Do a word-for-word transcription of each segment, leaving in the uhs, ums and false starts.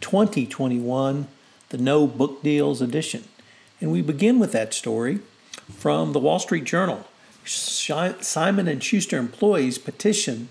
twenty twenty-one, the No Book Deals edition. And we begin with that story from the Wall Street Journal. Simon and Schuster employees petition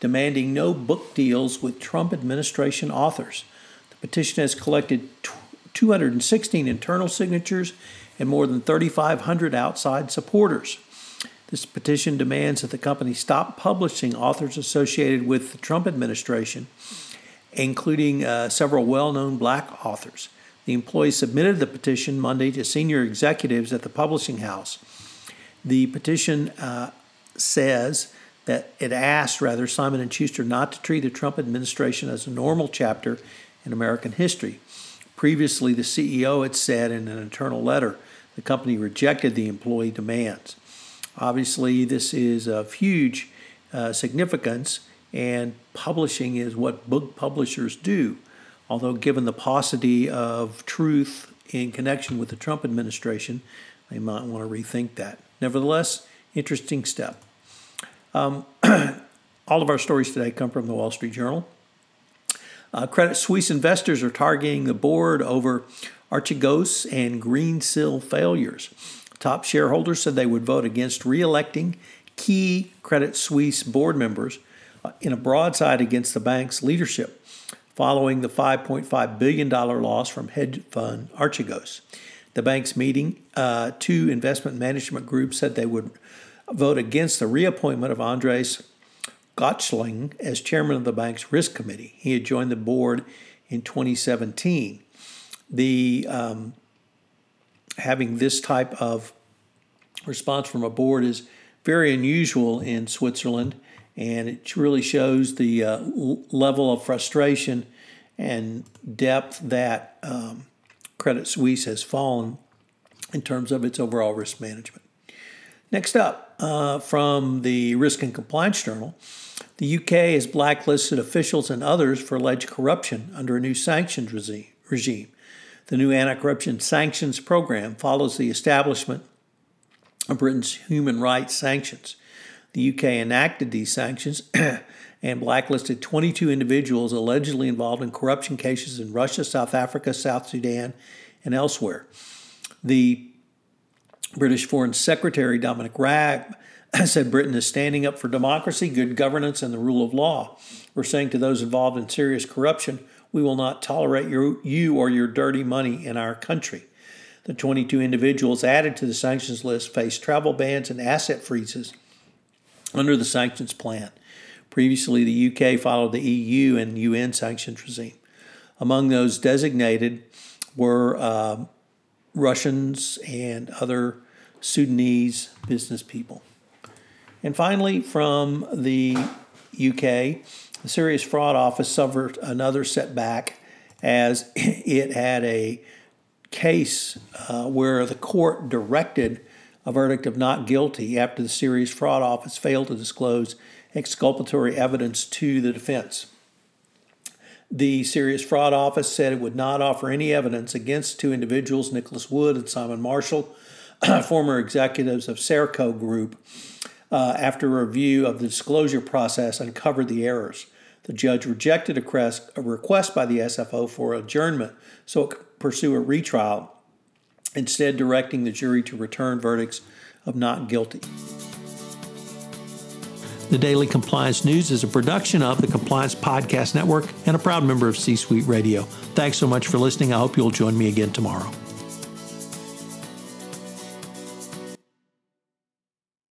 demanding no book deals with Trump administration authors. The petition has collected two hundred sixteen internal signatures and more than three thousand five hundred outside supporters. This petition demands that the company stop publishing authors associated with the Trump administration, including uh, several well-known black authors. The employees submitted the petition Monday to senior executives at the publishing house. The petition uh, says that it asks, rather, Simon and Schuster not to treat the Trump administration as a normal chapter in American history. Previously, the C E O had said in an internal letter the company rejected the employee demands. Obviously, this is of huge uh, significance, and publishing is what book publishers do. Although given the paucity of truth in connection with the Trump administration, they might want to rethink that. Nevertheless, interesting step. Um, all of our stories today come from the Wall Street Journal. Uh, Credit Suisse investors are targeting the board over Archegos and Greensill failures. Top shareholders said they would vote against re-electing key Credit Suisse board members in a broadside against the bank's leadership, following the five point five billion dollars loss from hedge fund Archegos. The bank's meeting, uh, two investment management groups said they would vote against the reappointment of Andres Gottschling as chairman of the bank's risk committee. He had joined the board in twenty seventeen. The um, having this type of response from a board is very unusual in Switzerland, and it really shows the uh, level of frustration and depth that um, Credit Suisse has fallen in terms of its overall risk management. Next up, uh, from the Risk and Compliance Journal, the U K has blacklisted officials and others for alleged corruption under a new sanctions regime. The new anti-corruption sanctions program follows the establishment of Britain's human rights sanctions. The U K enacted these sanctions and blacklisted twenty-two individuals allegedly involved in corruption cases in Russia, South Africa, South Sudan, and elsewhere. The British Foreign Secretary, Dominic Raab, said Britain is standing up for democracy, good governance, and the rule of law. We're saying to those involved in serious corruption, we will not tolerate your, you or your dirty money in our country. The twenty-two individuals added to the sanctions list face travel bans and asset freezes under the sanctions plan. Previously, the U K followed the E U and U N sanctions regime. Among those designated were uh, Russians and other Sudanese business people. And finally, from the U K, the Serious Fraud Office suffered another setback as it had a case uh, where the court directed a verdict of not guilty after the Serious Fraud Office failed to disclose exculpatory evidence to the defense. The Serious Fraud Office said it would not offer any evidence against two individuals, Nicholas Wood and Simon Marshall, former executives of Serco Group, uh, after a review of the disclosure process uncovered the errors. The judge rejected a request by the S F O for adjournment so it could pursue a retrial, instead directing the jury to return verdicts of not guilty. The Daily Compliance News is a production of the Compliance Podcast Network and a proud member of C-Suite Radio. Thanks so much for listening. I hope you'll join me again tomorrow.